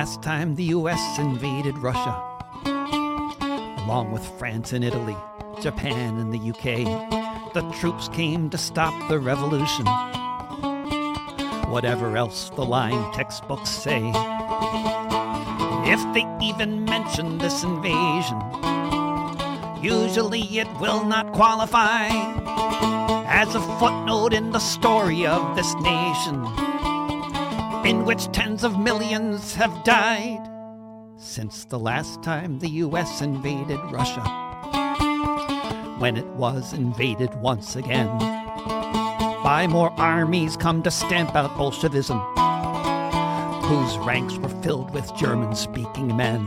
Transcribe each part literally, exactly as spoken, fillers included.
last time the U S invaded Russia, along with France and Italy, Japan and the U K, the troops came to stop the revolution. Whatever else the lying textbooks say, if they even mention this invasion, usually it will not qualify as a footnote in the story of this nation, in which tens of millions have died since the last time the U S invaded Russia, when it was invaded once again by more armies come to stamp out Bolshevism, whose ranks were filled with German-speaking men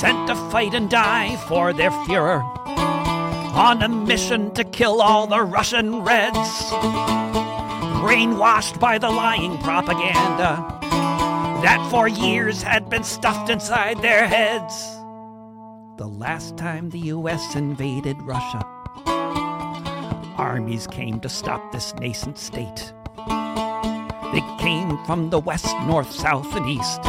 sent to fight and die for their Führer on a mission to kill all the Russian Reds, brainwashed by the lying propaganda that for years had been stuffed inside their heads. The last time the U S invaded Russia, armies came to stop this nascent state. They came from the west, north, south, and east.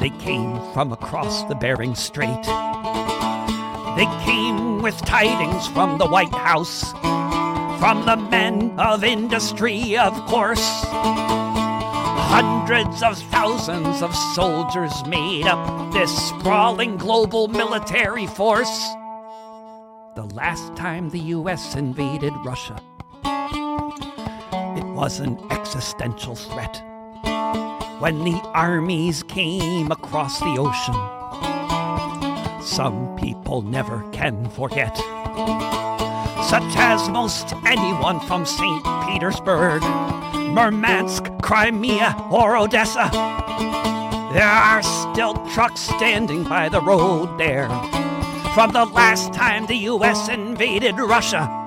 They came from across the Bering Strait. They came with tidings from the White House, from the men of industry, of course. Hundreds of thousands of soldiers made up this sprawling global military force. The last time the U S invaded Russia, it was an existential threat when the armies came across the ocean. Some people never can forget, such as most anyone from Saint Petersburg, Murmansk, Crimea, or Odessa. There are still trucks standing by the road there from the last time the U S invaded Russia.